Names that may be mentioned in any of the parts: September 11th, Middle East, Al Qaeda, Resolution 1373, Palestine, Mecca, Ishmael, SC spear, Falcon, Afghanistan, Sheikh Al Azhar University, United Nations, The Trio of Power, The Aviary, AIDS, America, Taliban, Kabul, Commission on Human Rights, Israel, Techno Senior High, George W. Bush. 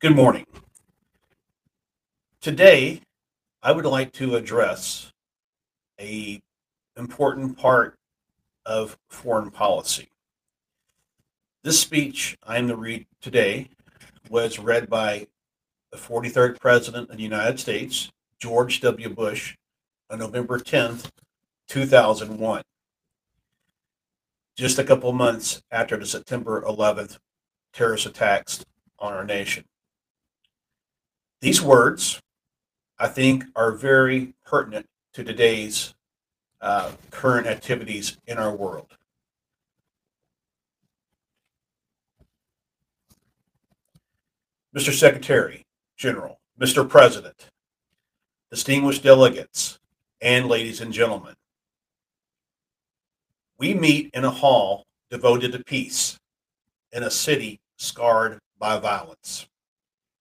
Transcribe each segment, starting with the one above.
Good morning. Today, I would like to address an important part of foreign policy. This speech I am to read today was read by the 43rd President of the United States, George W. Bush, on November 10th, 2001, just a couple months after the September 11th terrorist attacks on our nation. These words, I think, are very pertinent to today's current activities in our world. Mr. Secretary General, Mr. President, distinguished delegates, and ladies and gentlemen, we meet in a hall devoted to peace, in a city scarred by violence,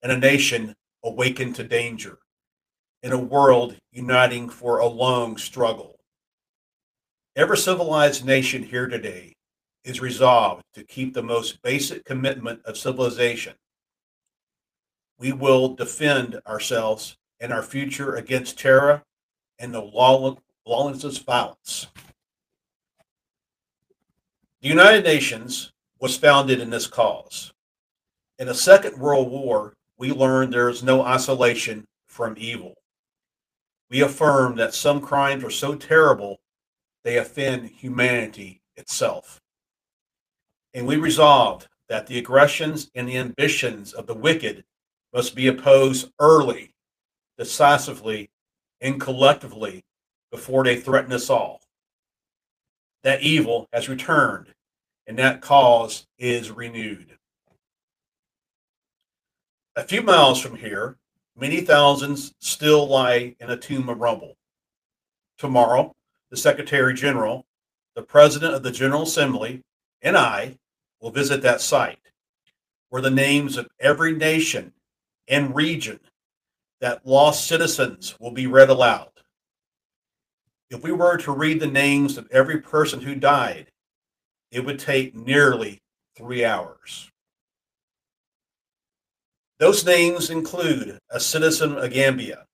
in a nation awakened to danger, in a world uniting for a long struggle. Every civilized nation here today is resolved to keep the most basic commitment of civilization. We will defend ourselves and our future against terror and the lawlessness violence. The United Nations was founded in this cause. In the Second World War, we learned there is no isolation from evil. We affirm that some crimes are so terrible they offend humanity itself. And we resolved that the aggressions and the ambitions of the wicked must be opposed early, decisively, and collectively before they threaten us all. That evil has returned, and that cause is renewed. A few miles from here, many thousands still lie in a tomb of rubble. Tomorrow, the Secretary General, the President of the General Assembly, and I will visit that site, where the names of every nation and region that lost citizens will be read aloud. If we were to read the names of every person who died, it would take nearly 3 hours. Those names include a citizen of Gambia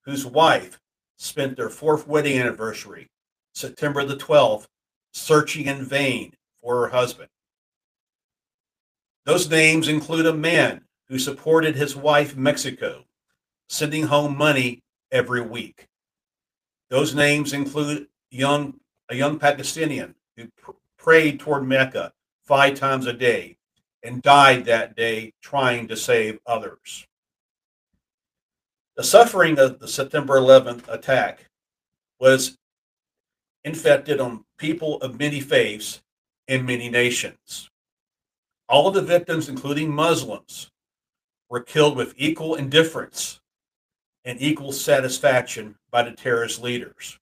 whose wife spent their 4th wedding anniversary, September the 12th, searching in vain for her husband. Those names include a man who supported his wife in Mexico, sending home money every week. Those names include a young Pakistani who prayed toward Mecca 5 times a day and died that day trying to save others. The suffering of the September 11th attack was inflicted on people of many faiths and many nations. All of the victims, including Muslims, were killed with equal indifference and equal satisfaction by the terrorist leaders.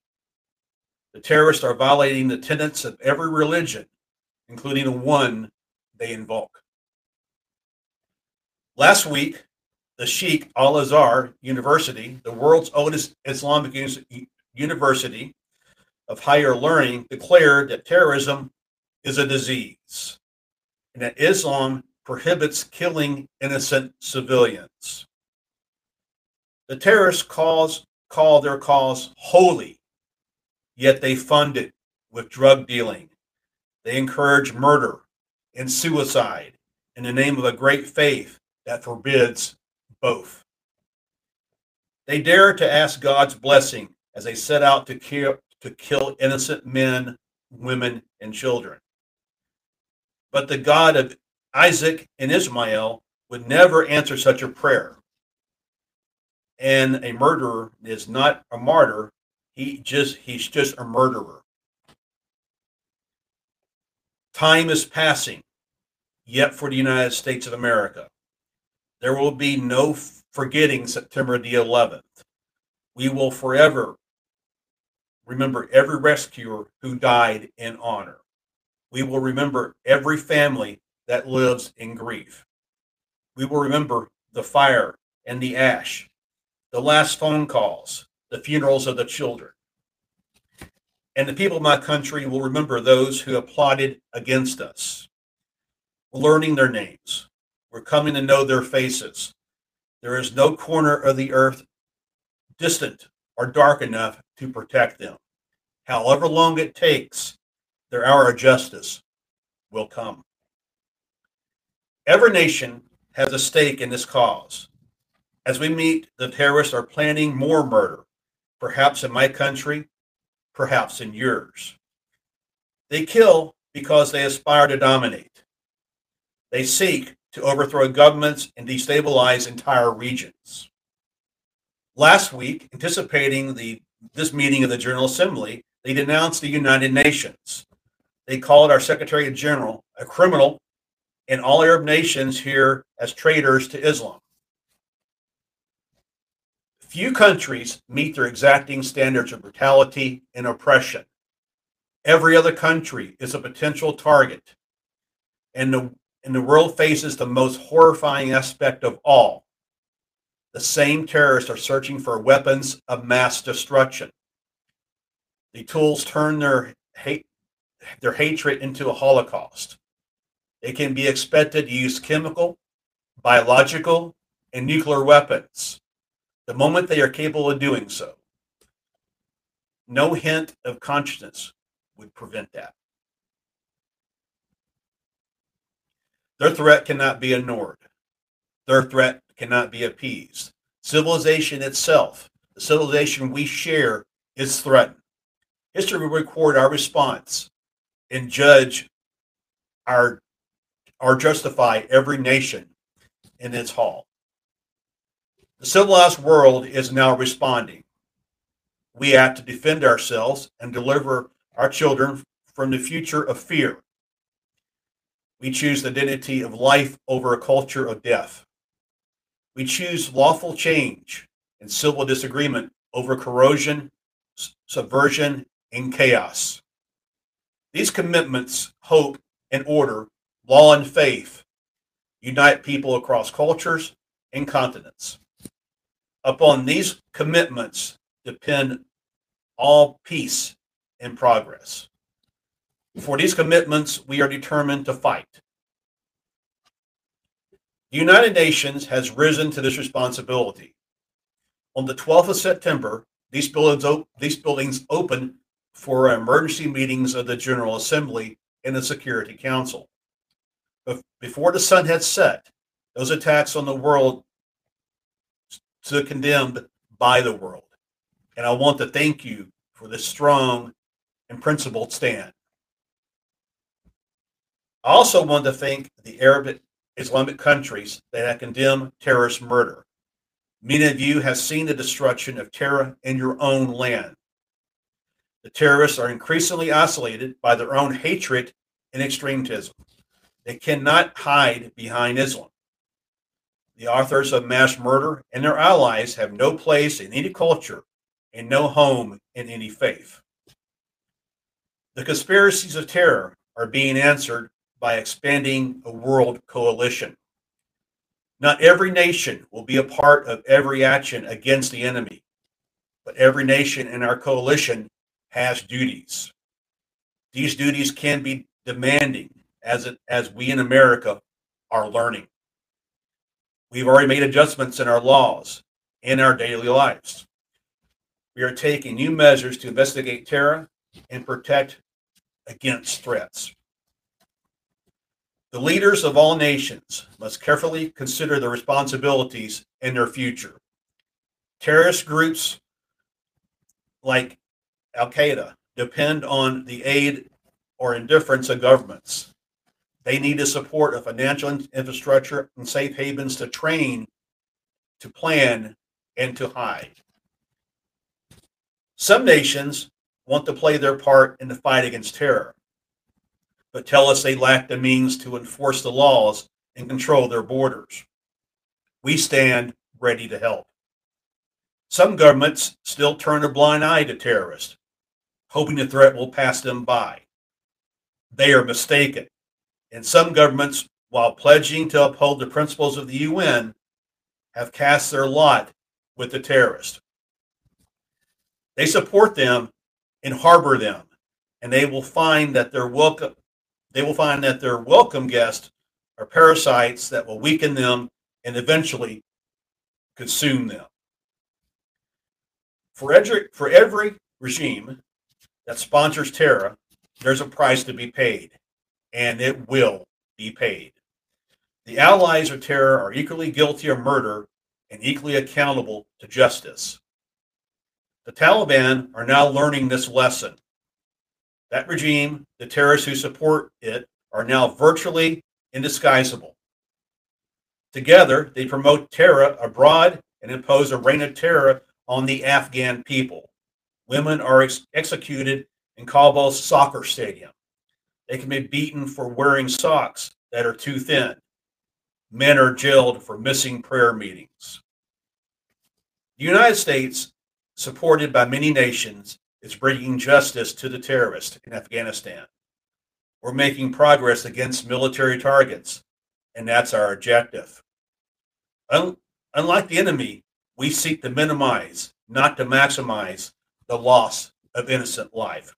The terrorists are violating the tenets of every religion, including the one they invoke. Last week, the Sheikh Al Azhar University, the world's oldest Islamic university of higher learning, declared that terrorism is a disease and that Islam prohibits killing innocent civilians. The terrorists call their cause holy, yet they fund it with drug dealing. They encourage murder and suicide in the name of a great faith that forbids both. They dare to ask God's blessing as they set out to kill innocent men, women, and children. But the God of Isaac and Ishmael would never answer such a prayer. And a murderer is not a martyr, he's just a murderer. Time is passing, yet for the United States of America, there will be no forgetting September the 11th. We will forever remember every rescuer who died in honor. We will remember every family that lives in grief. We will remember the fire and the ash, the last phone calls, the funerals of the children. And the people of my country will remember those who have plotted against us. We're learning their names. We're coming to know their faces. There is no corner of the earth distant or dark enough to protect them. However long it takes, their hour of justice will come. Every nation has a stake in this cause. As we meet, the terrorists are planning more murder, perhaps in my country, perhaps in yours. They kill because they aspire to dominate. They seek to overthrow governments and destabilize entire regions. Last week, anticipating this meeting of the General Assembly, they denounced the United Nations. They called our Secretary General a criminal and all Arab nations here as traitors to Islam. Few countries meet their exacting standards of brutality and oppression. Every other country is a potential target, and the world faces the most horrifying aspect of all. The same terrorists are searching for weapons of mass destruction. The tools turn their hatred into a holocaust. They can be expected to use chemical, biological, and nuclear weapons the moment they are capable of doing so. No hint of conscience would prevent that. Their threat cannot be ignored. Their threat cannot be appeased. Civilization itself, the civilization we share, is threatened. History will record our response and judge or justify every nation in its hall. The civilized world is now responding. We have to defend ourselves and deliver our children from the future of fear. We choose the dignity of life over a culture of death. We choose lawful change and civil disagreement over corrosion, subversion, and chaos. These commitments, hope and order, law and faith, unite people across cultures and continents. Upon these commitments depend all peace and progress. For these commitments, we are determined to fight. The United Nations has risen to this responsibility. On the 12th of September, these buildings open for emergency meetings of the General Assembly and the Security Council. But before the sun had set, those attacks on the world were condemned by the world. And I want to thank you for this strong and principled stand. I also want to thank the Arab Islamic countries that have condemned terrorist murder. Many of you have seen the destruction of terror in your own land. The terrorists are increasingly isolated by their own hatred and extremism. They cannot hide behind Islam. The authors of mass murder and their allies have no place in any culture and no home in any faith. The conspiracies of terror are being answered by expanding a world coalition. Not every nation will be a part of every action against the enemy, but every nation in our coalition has duties. These duties can be demanding, as we in America are learning. We've already made adjustments in our laws, in our daily lives. We are taking new measures to investigate terror and protect against threats. The leaders of all nations must carefully consider their responsibilities and their future. Terrorist groups like Al Qaeda depend on the aid or indifference of governments. They need the support of financial infrastructure and safe havens to train, to plan, and to hide. Some nations want to play their part in the fight against terror, but tell us they lack the means to enforce the laws and control their borders. We stand ready to help. Some governments still turn a blind eye to terrorists, hoping the threat will pass them by. They are mistaken, and some governments, while pledging to uphold the principles of the UN, have cast their lot with the terrorists. They support them and harbor them, and they will find that their welcome guests are parasites that will weaken them and eventually consume them. For every regime that sponsors terror, there's a price to be paid, and it will be paid. The allies of terror are equally guilty of murder and equally accountable to justice. The Taliban are now learning this lesson. That regime, the terrorists who support it, are now virtually indisguisable. Together, they promote terror abroad and impose a reign of terror on the Afghan people. Women are executed in Kabul's soccer stadium. They can be beaten for wearing socks that are too thin. Men are jailed for missing prayer meetings. The United States, supported by many nations, is bringing justice to the terrorists in Afghanistan. We're making progress against military targets, and that's our objective. Unlike the enemy, we seek to minimize, not to maximize, the loss of innocent life.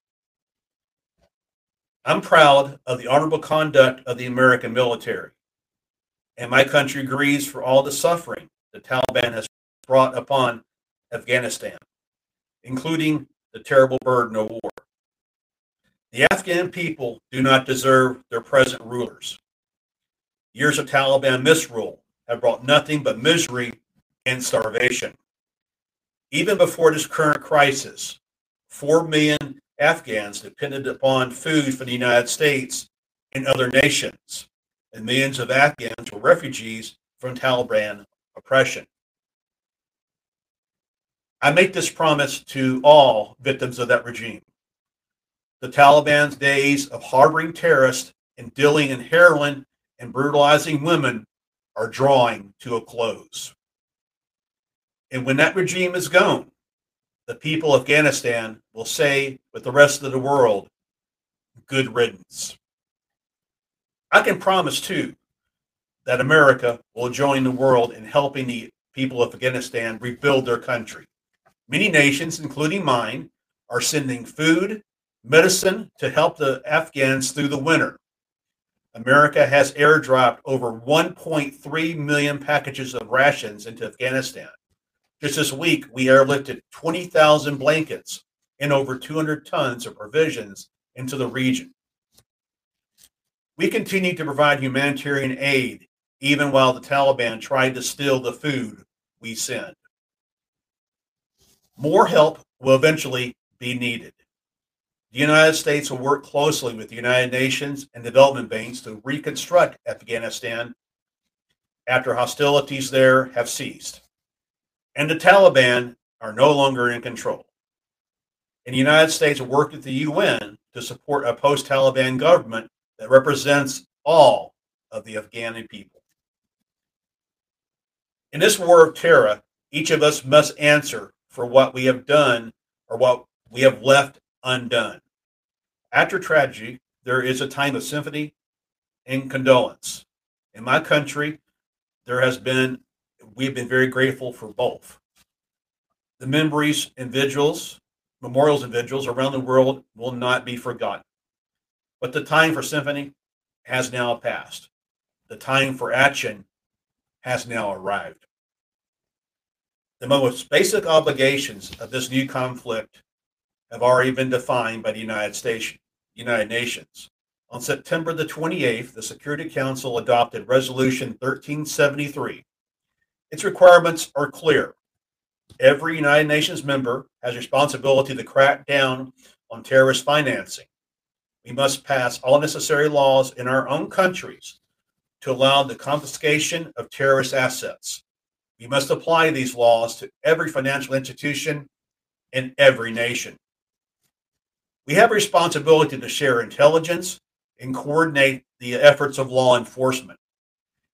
I'm proud of the honorable conduct of the American military. And my country grieves for all the suffering the Taliban has brought upon Afghanistan, including the terrible burden of war. The Afghan people do not deserve their present rulers. Years of Taliban misrule have brought nothing but misery and starvation. Even before this current crisis, 4 million Afghans depended upon food from the United States and other nations, and millions of Afghans were refugees from Taliban oppression. I make this promise to all victims of that regime. The Taliban's days of harboring terrorists and dealing in heroin and brutalizing women are drawing to a close. And when that regime is gone, the people of Afghanistan will say with the rest of the world, good riddance. I can promise, too, that America will join the world in helping the people of Afghanistan rebuild their country. Many nations, including mine, are sending food, medicine to help the Afghans through the winter. America has airdropped over 1.3 million packages of rations into Afghanistan. Just this week, we airlifted 20,000 blankets and over 200 tons of provisions into the region. We continue to provide humanitarian aid, even while the Taliban tried to steal the food we send. More help will eventually be needed. The United States will work closely with the United Nations and development banks to reconstruct Afghanistan after hostilities there have ceased, and the Taliban are no longer in control. And the United States will work with the UN to support a post-Taliban government that represents all of the Afghani people. In this war of terror, each of us must answer for what we have done or what we have left undone. After tragedy, there is a time of sympathy and condolence. In my country, we've been very grateful for both. The memorials and vigils around the world will not be forgotten. But the time for symphony has now passed. The time for action has now arrived. The most basic obligations of this new conflict have already been defined by the United Nations. On September the 28th, the Security Council adopted Resolution 1373. Its requirements are clear. Every United Nations member has responsibility to crack down on terrorist financing. We must pass all necessary laws in our own countries to allow the confiscation of terrorist assets. We must apply these laws to every financial institution in every nation. We have a responsibility to share intelligence and coordinate the efforts of law enforcement.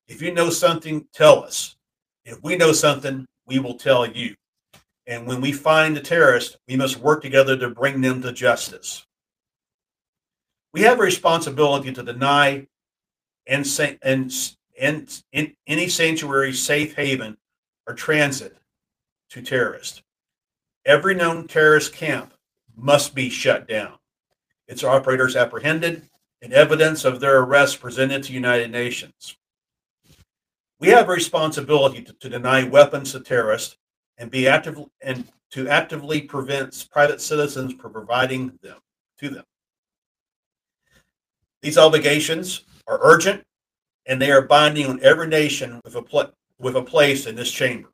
If you know something, tell us. If we know something, we will tell you. And when we find the terrorists, we must work together to bring them to justice. We have a responsibility to deny any sanctuary, safe haven, or transit to terrorists. Every known terrorist camp must be shut down, its operators apprehended, and evidence of their arrest presented to the United Nations. We have a responsibility to deny weapons to terrorists and be active and to actively prevent private citizens from providing them to them. These obligations are urgent, and they are binding on every nation with a place in this chamber.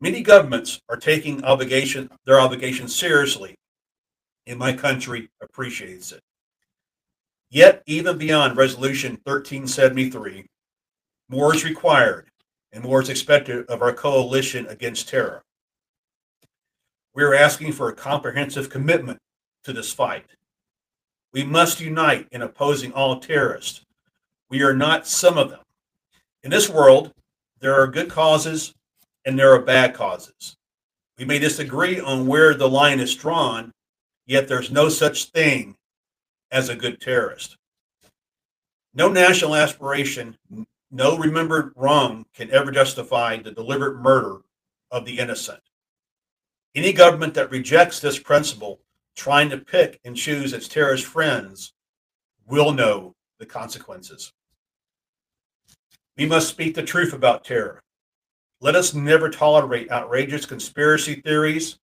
Many governments are taking their obligations seriously, and my country appreciates it. Yet, even beyond Resolution 1373, more is required and more is expected of our coalition against terror. We are asking for a comprehensive commitment to this fight. We must unite in opposing all terrorists. We are not some of them. In this world, there are good causes and there are bad causes. We may disagree on where the line is drawn, yet there's no such thing as a good terrorist. No national aspiration, no remembered wrong can ever justify the deliberate murder of the innocent. Any government that rejects this principle, trying to pick and choose its terrorist friends, will know the consequences. We must speak the truth about terror. Let us never tolerate outrageous conspiracy theories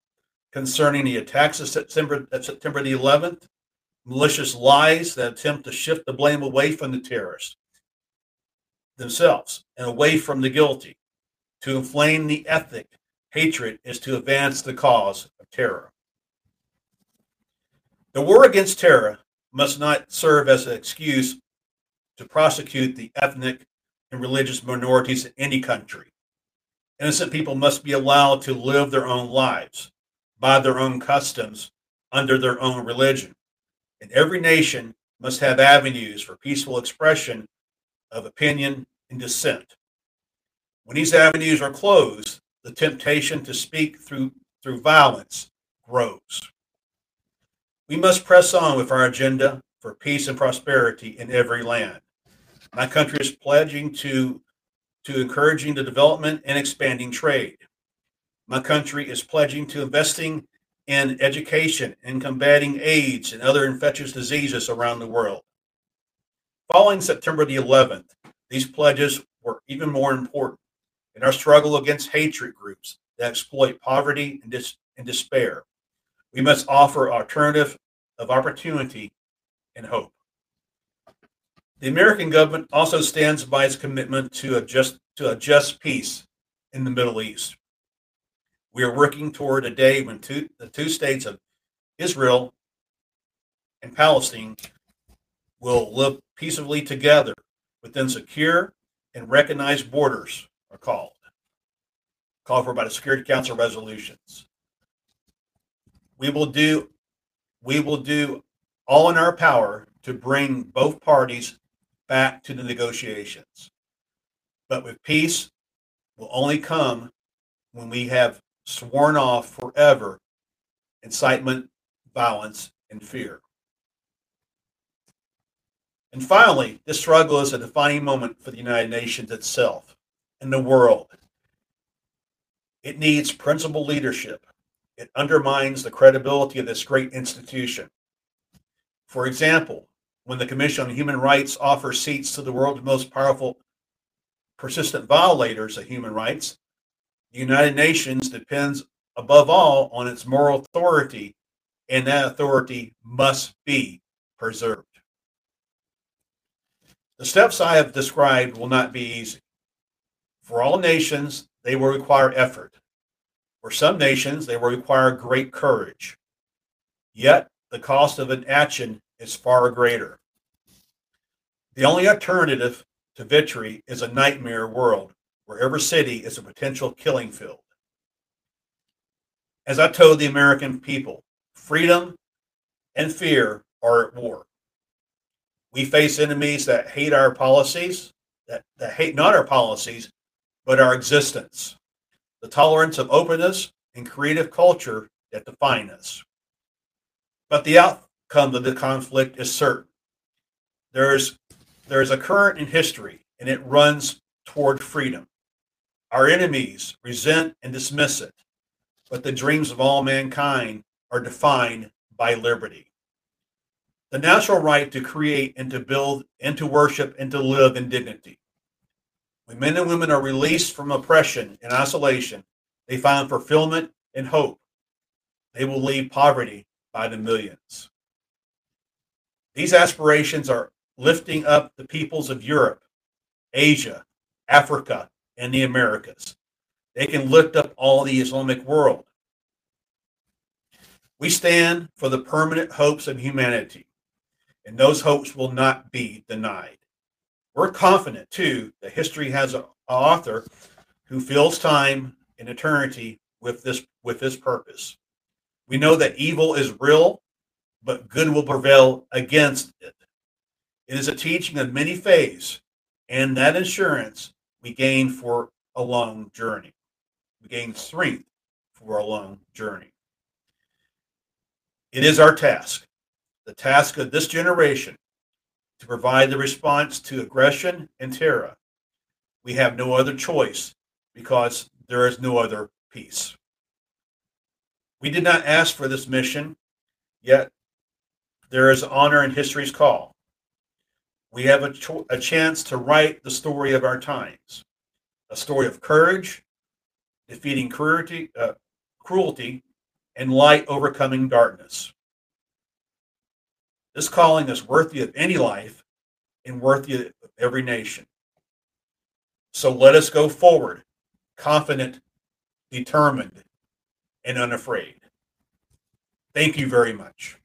concerning the attacks of September the 11th, malicious lies that attempt to shift the blame away from the terrorists themselves and away from the guilty. To inflame the ethnic hatred is to advance the cause of terror. The war against terror must not serve as an excuse to prosecute the ethnic and religious minorities in any country. Innocent people must be allowed to live their own lives, by their own customs, under their own religion. And every nation must have avenues for peaceful expression of opinion and dissent. When these avenues are closed, the temptation to speak through violence grows. We must press on with our agenda for peace and prosperity in every land. My country is pledging to encouraging the development and expanding trade. My country is pledging to investing in education and combating AIDS and other infectious diseases around the world. Following September the 11th, these pledges were even more important in our struggle against hatred groups that exploit poverty and despair. We must offer an alternative of opportunity and hope. The American government also stands by its commitment to a just peace in the Middle East. We are working toward a day when the two states of Israel and Palestine will live peaceably together within secure and recognized borders are called. Called for by the Security Council resolutions. We will do all in our power to bring both parties back to the negotiations. But with peace will only come when we have sworn off forever incitement, violence, and fear. And finally, this struggle is a defining moment for the United Nations itself and the world. It needs principled leadership. It undermines the credibility of this great institution. For example, when the Commission on Human Rights offers seats to the world's most powerful persistent violators of human rights, the United Nations depends above all on its moral authority, and that authority must be preserved. The steps I have described will not be easy. For all nations, they will require effort. For some nations, they will require great courage. Yet, the cost of inaction is far greater. The only alternative to victory is a nightmare world where every city is a potential killing field. As I told the American people, freedom and fear are at war. We face enemies that hate our policies, that hate not our policies, but our existence. The tolerance of openness and creative culture that define us. But the outcome of the conflict is certain. There is a current in history, and it runs toward freedom. Our enemies resent and dismiss it, but the dreams of all mankind are defined by liberty. The natural right to create and to build and to worship and to live in dignity. When men and women are released from oppression and isolation, they find fulfillment and hope. They will leave poverty by the millions. These aspirations are lifting up the peoples of Europe, Asia, Africa, and the Americas. They can lift up all the Islamic world. We stand for the permanent hopes of humanity, and those hopes will not be denied. We're confident, too, that history has an author who fills time and eternity with this purpose. We know that evil is real, but good will prevail against it. It is a teaching of many faiths, and that assurance we gain for a long journey. We gain strength for a long journey. It is our task, the task of this generation, to provide the response to aggression and terror. We have no other choice because there is no other peace. We did not ask for this mission, yet there is honor in history's call. We have a chance to write the story of our times, a story of courage, defeating cruelty, and light overcoming darkness. This calling is worthy of any life and worthy of every nation. So let us go forward, confident, determined, and unafraid. Thank you very much.